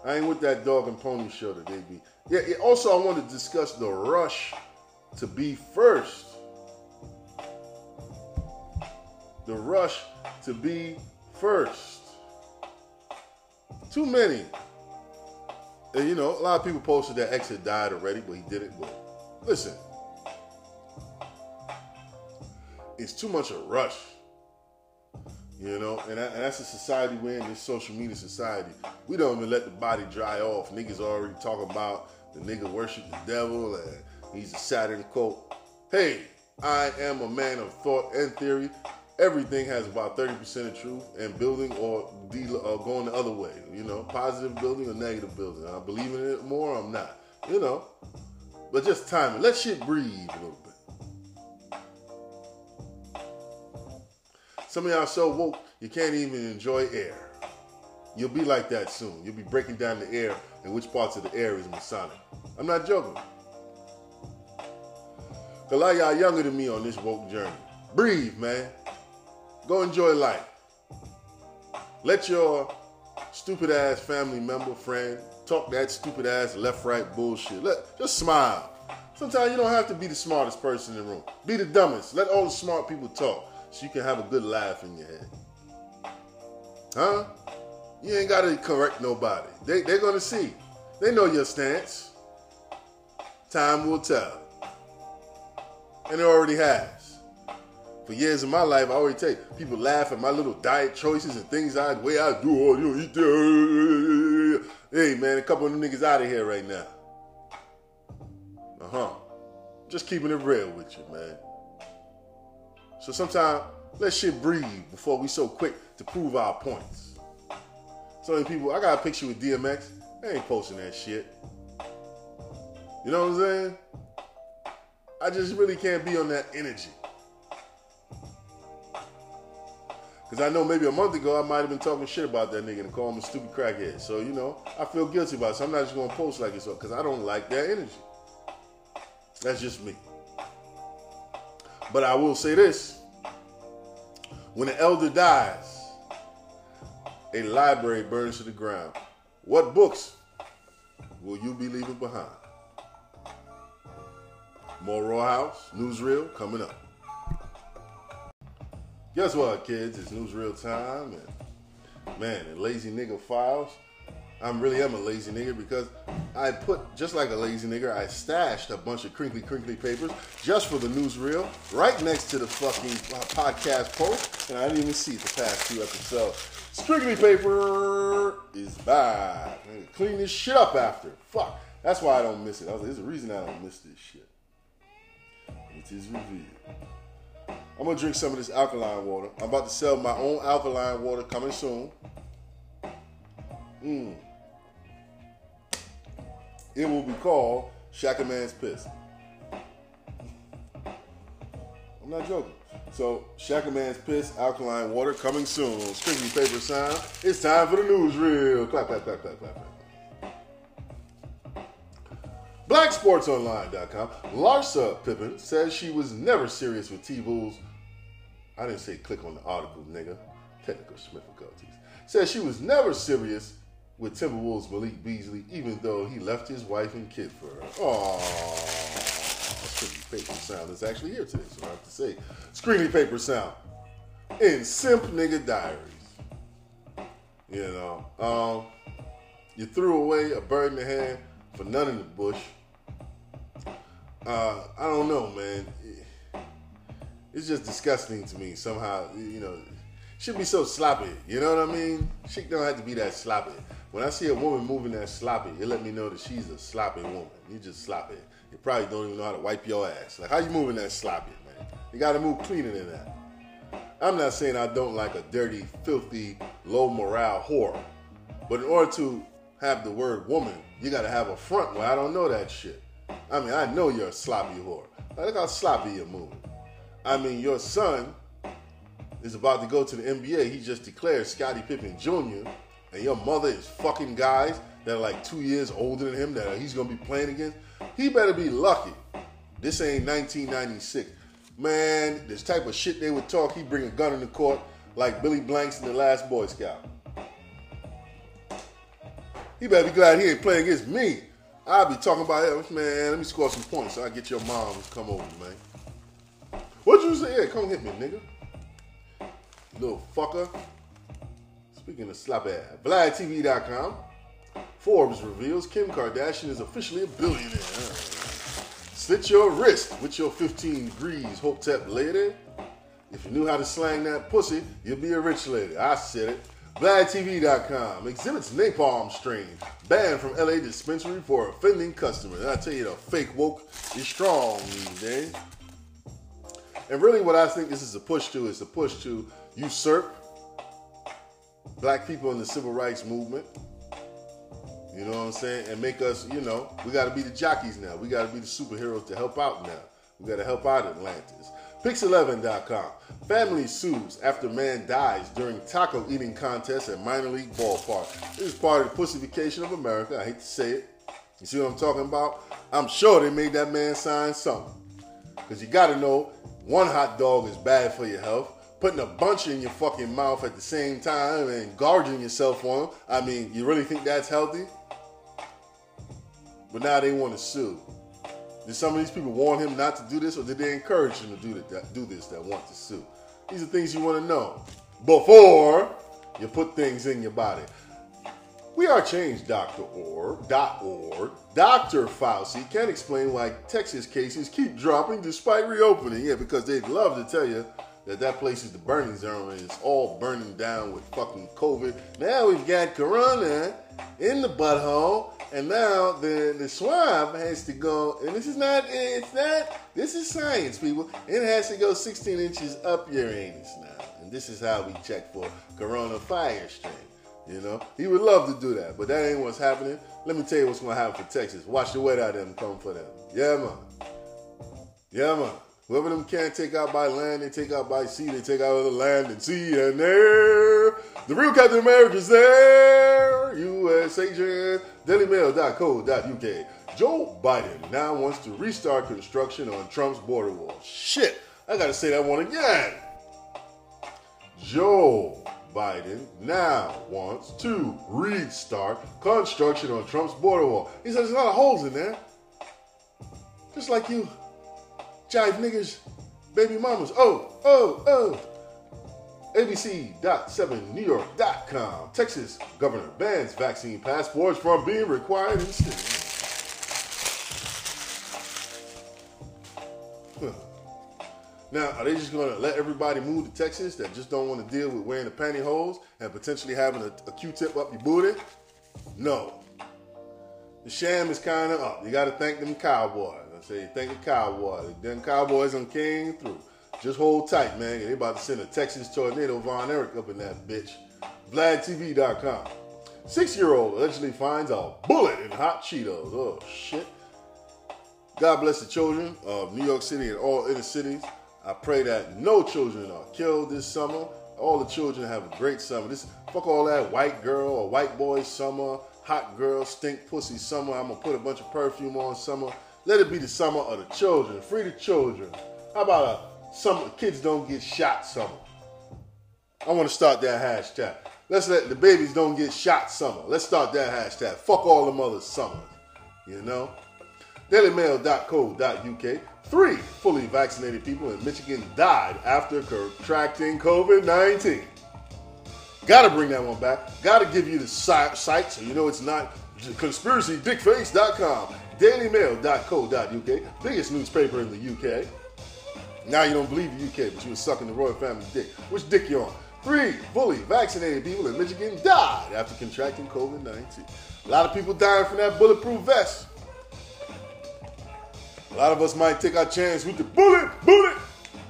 I ain't with that dog and pony show that they be. Yeah, it, also I want to discuss the rush to be first. The rush to be first. Too many. And you know, a lot of people posted that X had died already, but he didn't. But listen. It's too much a rush, you know, and, I, and that's the society we're in, this social media society. We don't even let the body dry off. Niggas already talking about the nigga worship the devil and he's a Saturn cult. Hey, I am a man of thought and theory. Everything has about thirty percent of truth and building or, de- or going the other way, you know, positive building or negative building. I believe in it more or I'm not, you know, but just time it. Let shit breathe a little bit. Some of y'all are so woke, you can't even enjoy air. You'll be like that soon. You'll be breaking down the air and which parts of the air is Masonic. I'm not joking. A lot of y'all younger than me on this woke journey. Breathe, man. Go enjoy life. Let your stupid-ass family member, friend, talk that stupid-ass left-right bullshit. Let, just smile. Sometimes you don't have to be the smartest person in the room. Be the dumbest. Let all the smart people talk. So you can have a good laugh in your head. Huh? You ain't got to correct nobody. They, they're going to see. They know your stance. Time will tell. And it already has. For years of my life, I already tell you, people laugh at my little diet choices and things I way I do. Oh, you eat that. Hey, man, a couple of them niggas out of here right now. Uh-huh. Just keeping it real with you, man. So sometimes, let shit breathe before we so quick to prove our points. So many people, I got a picture with D M X. They ain't posting that shit. You know what I'm saying? I just really can't be on that energy. Because I know maybe a month ago, I might have been talking shit about that nigga and call him a stupid crackhead. So, you know, I feel guilty about it. So I'm not just going to post like it's up because I don't like that energy. That's just me. But I will say this. When an elder dies, a library burns to the ground. What books will you be leaving behind? More Raw House, Newsreel, coming up. Guess what, kids? It's Newsreel time. And man, and Lazy Nigga Files. I really am a lazy nigga because I put, just like a lazy nigga, I stashed a bunch of crinkly, crinkly papers just for the newsreel right next to the fucking podcast post. And I didn't even see it the past two episodes. Crinkly paper is bad. Clean this shit up after. Fuck. That's why I don't miss it. I was like, there's a reason I don't miss this shit. It is revealed. I'm going to drink some of this alkaline water. I'm about to sell my own alkaline water coming soon. Mmm. It will be called Shaka Man's Piss. I'm not joking. So, Shaka Man's Piss, alkaline water, coming soon. Strictly paper sign. It's time for the newsreel. Clap, clap, clap, clap, clap, clap. black sports online dot com. Larsa Pippen says she was never serious with T-Bulls. I didn't say click on the article, nigga. Technical difficulties. Says she was never serious with Timberwolves Malik Beasley, even though he left his wife and kid for her. Aww. Screeny Paper Sound is actually here today, so I have to say. Screeny Paper Sound in Simp Nigga Diaries. You know, um, you threw away a bird in the hand for none in the bush. Uh, I don't know, man. It's just disgusting to me somehow, you know. Should be so sloppy, you know what I mean? She don't have to be that sloppy. When I see a woman moving that sloppy, it let me know that she's a sloppy woman. You just sloppy. You probably don't even know how to wipe your ass. Like, how you moving that sloppy, man? You gotta move cleaner than that. I'm not saying I don't like a dirty, filthy, low morale whore. But in order to have the word woman, you gotta have a front where I don't know that shit. I mean, I know you're a sloppy whore. Now, look how sloppy you're moving. I mean, your son is about to go to the N B A. He just declared Scottie Pippen Junior And your mother is fucking guys that are like two years older than him that he's going to be playing against. He better be lucky. This ain't nineteen ninety-six. Man, this type of shit they would talk, he'd bring a gun in the court like Billy Blanks in The Last Boy Scout. He better be glad he ain't playing against me. I'll be talking about it. Man, let me score some points so I get your mom to come over, man. What'd you say? Yeah, come hit me, nigga. Little fucker. Speaking of slap ass, Vlad T V dot com. Forbes reveals Kim Kardashian is officially a billionaire. Slit your wrist with your fifteen degrees, Hotep lady. If you knew how to slang that pussy, you'd be a rich lady. I said it. Vlad T V dot com. Exhibits napalm strain. Banned from L A dispensary for offending customers. And I tell you, the fake woke is strong these days. And really what I think this is a push to is a push to usurp black people in the civil rights movement, you know what I'm saying, and make us, you know, we got to be the jockeys now. We got to be the superheroes to help out now. We got to help out Atlantis. Pix eleven dot com. Family sues after man dies during taco eating contest at minor league ballpark. This is part of the pussification of America. I hate to say it. You see what I'm talking about? I'm sure they made that man sign something. Because you got to know, one hot dog is bad for your health. Putting a bunch in your fucking mouth at the same time and gorging yourself on them. I mean, you really think that's healthy? But now they want to sue. Did some of these people warn him not to do this, or did they encourage him to do that, do this that want to sue? These are things you want to know before you put things in your body. We are changed, Doctor Org, dot org. Doctor Fauci can't explain why Texas cases keep dropping despite reopening. Yeah, because they'd love to tell you that that place is the burning zone and it's all burning down with fucking COVID. Now we've got Corona in the butthole, and now the, the swab has to go, and this is not, it's not, this is science, people. It has to go sixteen inches up your anus now. And this is how we check for Corona fire strain, you know. He would love to do that, but that ain't what's happening. Let me tell you what's going to happen for Texas. Watch the weather out of them come for them. Yeah, man. Yeah, man. Whoever them can't take out by land, they take out by sea. They take out of the land and sea and air. The real Captain America's there. U S Agent, daily mail dot co dot U K. Joe Biden now wants to restart construction on Trump's border wall. Shit, I gotta say that one again. Joe Biden now wants to restart construction on Trump's border wall. He said there's a lot of holes in there. Just like you jive niggas, baby mamas. Oh, oh, oh. A B C dot seven New York dot com. Texas governor bans vaccine passports from being required in cities. Huh. Now, are they just going to let everybody move to Texas that just don't want to deal with wearing the pantyhose and potentially having a, a Q-tip up your booty? No. The sham is kind of up. You got to thank them cowboys. I say, thank the cowboys. Them cowboys done came through. Just hold tight, man. They about to send a Texas tornado Von Erich up in that bitch. Vlad T V dot com. Six-year-old allegedly finds a bullet in hot Cheetos. Oh, shit. God bless the children of New York City and all inner cities. I pray that no children are killed this summer. All the children have a great summer. This fuck all that white girl or white boy summer, hot girl, stink pussy summer. I'm going to put a bunch of perfume on summer. Let it be the summer of the children. Free the children. How about a summer kids don't get shot summer? I want to start that hashtag. Let's let the babies don't get shot summer. Let's start that hashtag. Fuck all the mothers summer. You know? daily mail dot co dot U K. Three fully vaccinated people in Michigan died after contracting COVID nineteen. Gotta bring that one back. Gotta give you the site so you know it's not conspiracy dick face dot com, daily mail dot co dot U K, biggest newspaper in the U K. Now you don't believe the U K, but you were sucking the royal family's dick. Which dick you on? Three fully vaccinated people in Michigan died after contracting COVID nineteen. A lot of people dying from that bulletproof vest. A lot of us might take our chance with the bullet, bullet.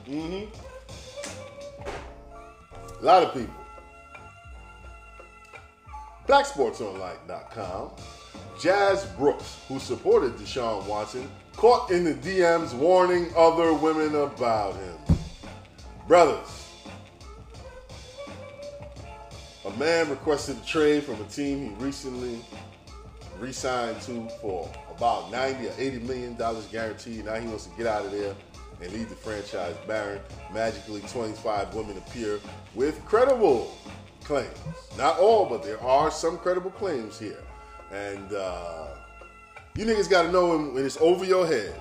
Mm-hmm. A lot of people. black sports online dot com. Jazz Brooks, who supported Deshaun Watson, caught in the D Ms warning other women about him. Brothers, a man requested a trade from a team he recently re-signed to for about ninety or eighty million dollars guaranteed. Now he wants to get out of there and leave the franchise barren. Magically, twenty-five women appear with credible claims. Not all, but there are some credible claims here. And uh, you niggas got to know when, when it's over your head.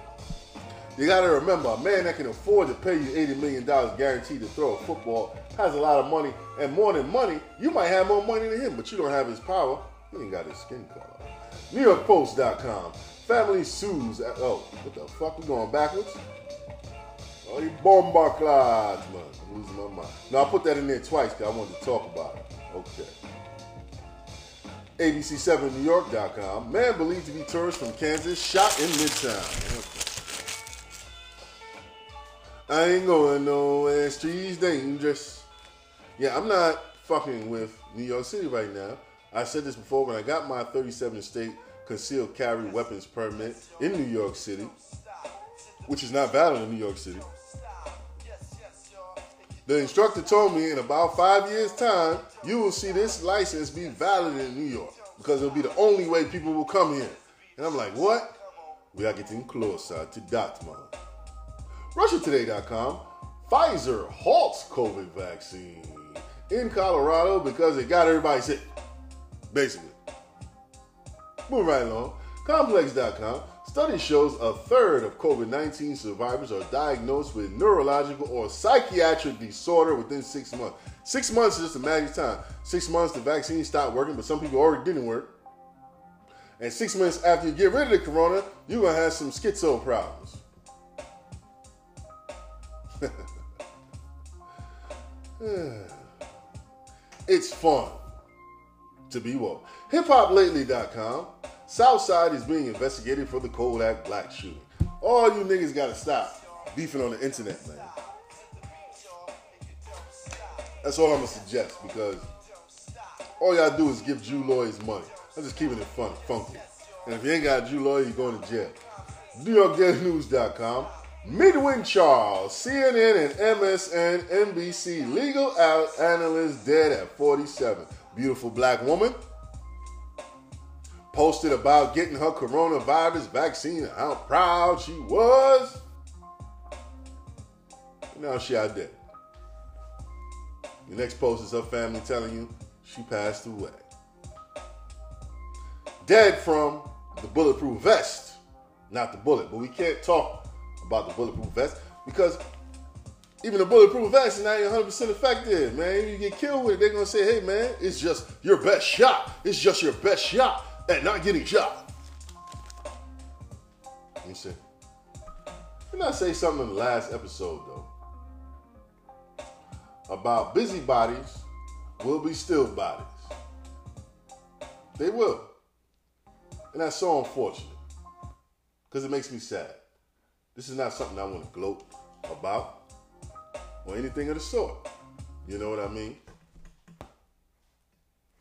You got to remember, a man that can afford to pay you eighty million dollars guaranteed to throw a football has a lot of money. And more than money, you might have more money than him, but you don't have his power. You ain't got his skin color. New York Post dot com. Family sues. At, oh, what the fuck? We're going backwards? Oh, you bomba clouds, man. I'm losing my mind. No, I put that in there twice because I wanted to talk about it. Okay. A B C seven New York dot com. Man believed to be tourist from Kansas shot in Midtown. Okay. I ain't going nowhere. Streets dangerous. Yeah, I'm not fucking with New York City right now. I said this before. When I got my thirty-seven state concealed carry weapons permit in New York City, which is not valid in New York City, the instructor told me in about five years' time, you will see this license be valid in New York because it'll be the only way people will come here. And I'm like, what? We are getting closer to that, man. Russia Today dot com. Pfizer halts COVID vaccine in Colorado because it got everybody sick. Basically. Move right along. Complex dot com. Study shows a third of COVID nineteen survivors are diagnosed with neurological or psychiatric disorder within six months. Six months is just a matter of time. Six months, the vaccine stopped working, but some people already didn't work. And six months after you get rid of the corona, you're going to have some schizo problems. It's fun to be woke. hip hop lately dot com. Southside is being investigated for the Kodak Black shooting. All you niggas gotta stop beefing on the internet, man. That's all I'm gonna suggest, because all y'all do is give Jew lawyers money. I'm just keeping it fun, funky. And if you ain't got a Jew lawyer, you're going to jail. New York Daily News dot com. Midwin Charles, C N N and M S N, N B C legal analyst, dead at forty-seven. Beautiful black woman posted about getting her coronavirus vaccine and how proud she was. Now she out there. The next post is her family telling you she passed away. Dead from the bulletproof vest. Not the bullet, but we can't talk about the bulletproof vest, because even the bulletproof vest is not one hundred percent effective, man. You get killed with it, they're going to say, hey, man, it's just your best shot. It's just your best shot at not getting shot. Let me see. Didn't I say something in the last episode, though, about busybodies will be still bodies? They will. And that's so unfortunate, because it makes me sad. This is not something I want to gloat about or anything of the sort. You know what I mean?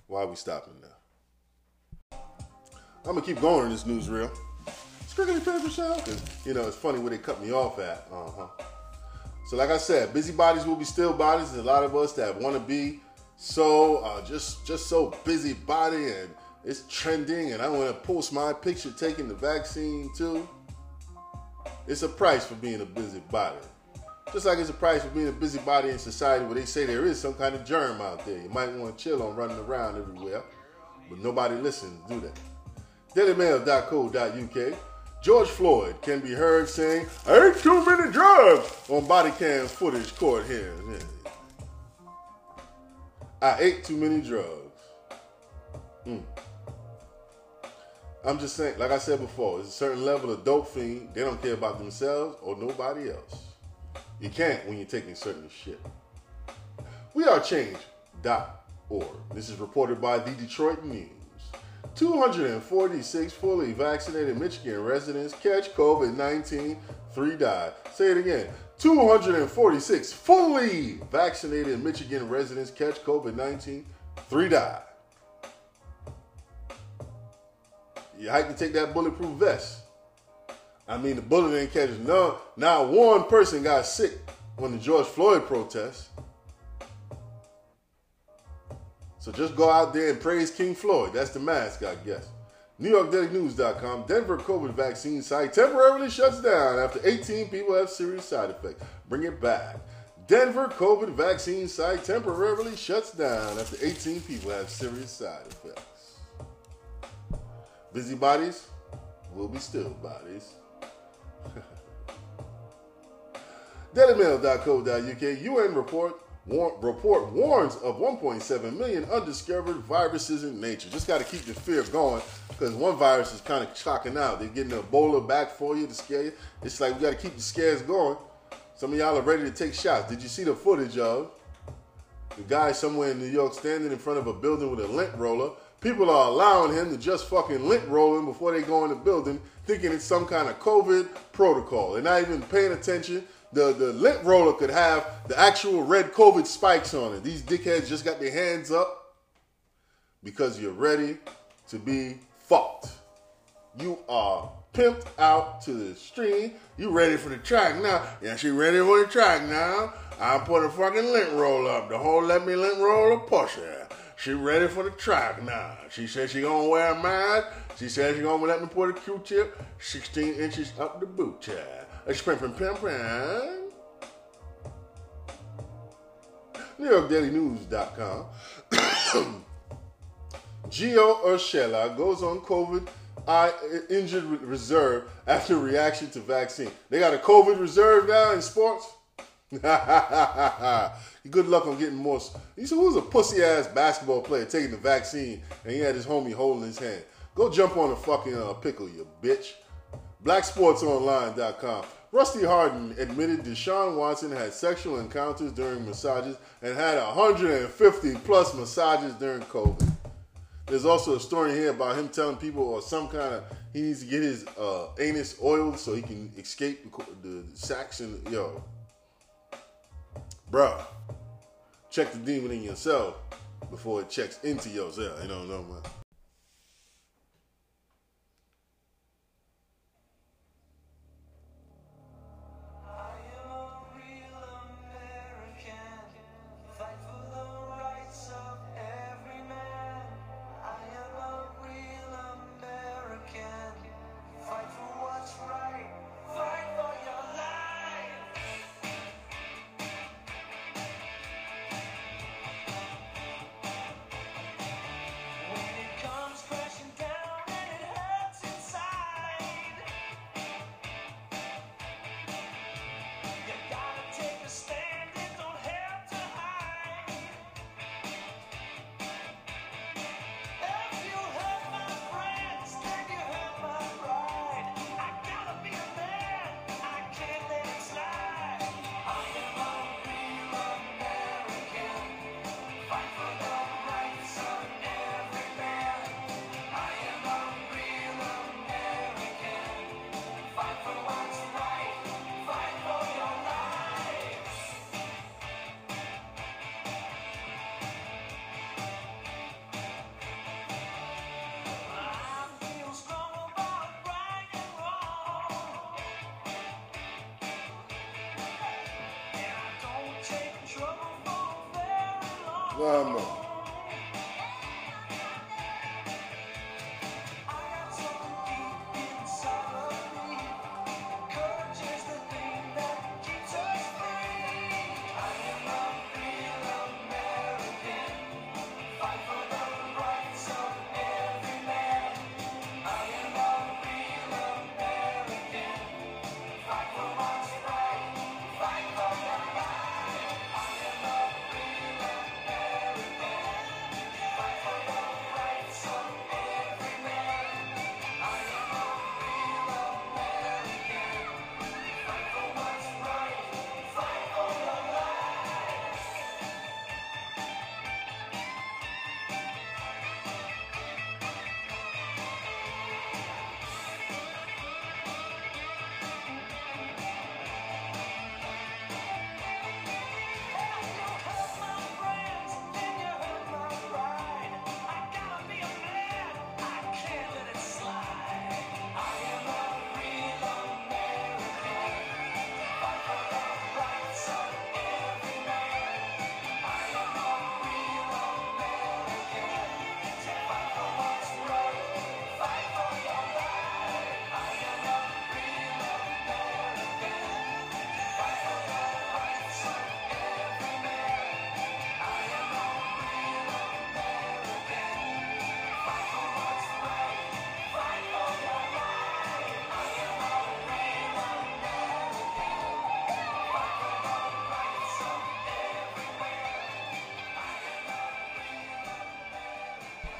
Why are we stopping now? I'm going to keep going in this newsreel. Scriggly paper show. Because, you know, it's funny where they cut me off at. Uh-huh. So like I said, busybodies will be still bodies. There's a lot of us that want to be so, uh, just, just so busybody, and it's trending, and I want to post my picture taking the vaccine too. It's a price for being a busybody. Just like it's a price for being a busybody in society where they say there is some kind of germ out there. You might want to chill on running around everywhere, but nobody listens to do that. Daily Mail dot co dot U K. George Floyd can be heard saying, "I ain't too many drugs," on body cam footage caught here. I ate too many drugs. Mm. I'm just saying, like I said before, there's a certain level of dope fiend. They don't care about themselves or nobody else. You can't when you're taking certain shit. We Are Change dot org. This is reported by the Detroit News. two hundred forty-six fully vaccinated Michigan residents catch COVID nineteen, three die. Say it again. two hundred forty-six fully vaccinated Michigan residents catch COVID nineteen, three die. You hike to take that bulletproof vest. I mean, the bullet didn't catch none. Not one person got sick on the George Floyd protest. So just go out there and praise King Floyd. That's the mask, I guess. New York Daily News dot com. Denver COVID vaccine site temporarily shuts down after eighteen people have serious side effects. Bring it back. Denver COVID vaccine site temporarily shuts down after eighteen people have serious side effects. Busybodies will be still bodies. Daily Mail dot co dot U K. U N report war, report warns of one point seven million undiscovered viruses in nature. Just got to keep the fear going, because one virus is kind of chalking out. They're getting Ebola back for you to scare you. It's like we got to keep the scares going. Some of y'all are ready to take shots. Did you see the footage of the guy somewhere in New York standing in front of a building with a lint roller? People are allowing him to just fucking lint roll him before they go in the building, thinking it's some kind of COVID protocol. They're not even paying attention. The, the lint roller could have the actual red COVID spikes on it. These dickheads just got their hands up because you're ready to be fucked. You are pimped out to the stream. You ready for the track now. Yeah, she ready for the track now. I put a fucking lint roll up. The whole let me lint roll a pussy. She ready for the track now. She said she gonna wear a mask. She said she gonna let me put a Q-tip sixteen inches up the boot chair. A sprimpin' pimpin'. New York Daily News dot com. Gio Urshela goes on COVID I injured reserve after reaction to vaccine. They got a COVID reserve now in sports? Good luck on getting more. You see, who's a pussy ass basketball player taking the vaccine and he had his homie holding his hand? Go jump on a fucking uh, pickle, you bitch. Black Sports Online dot com. Rusty Harden admitted Deshaun Watson had sexual encounters during massages and had one hundred fifty plus massages during COVID. There's also a story here about him telling people or some kind of he needs to get his uh, anus oiled so he can escape the, the sacks and yo. Bruh, check the demon in yourself before it checks into yourself. You don't know, man. One more.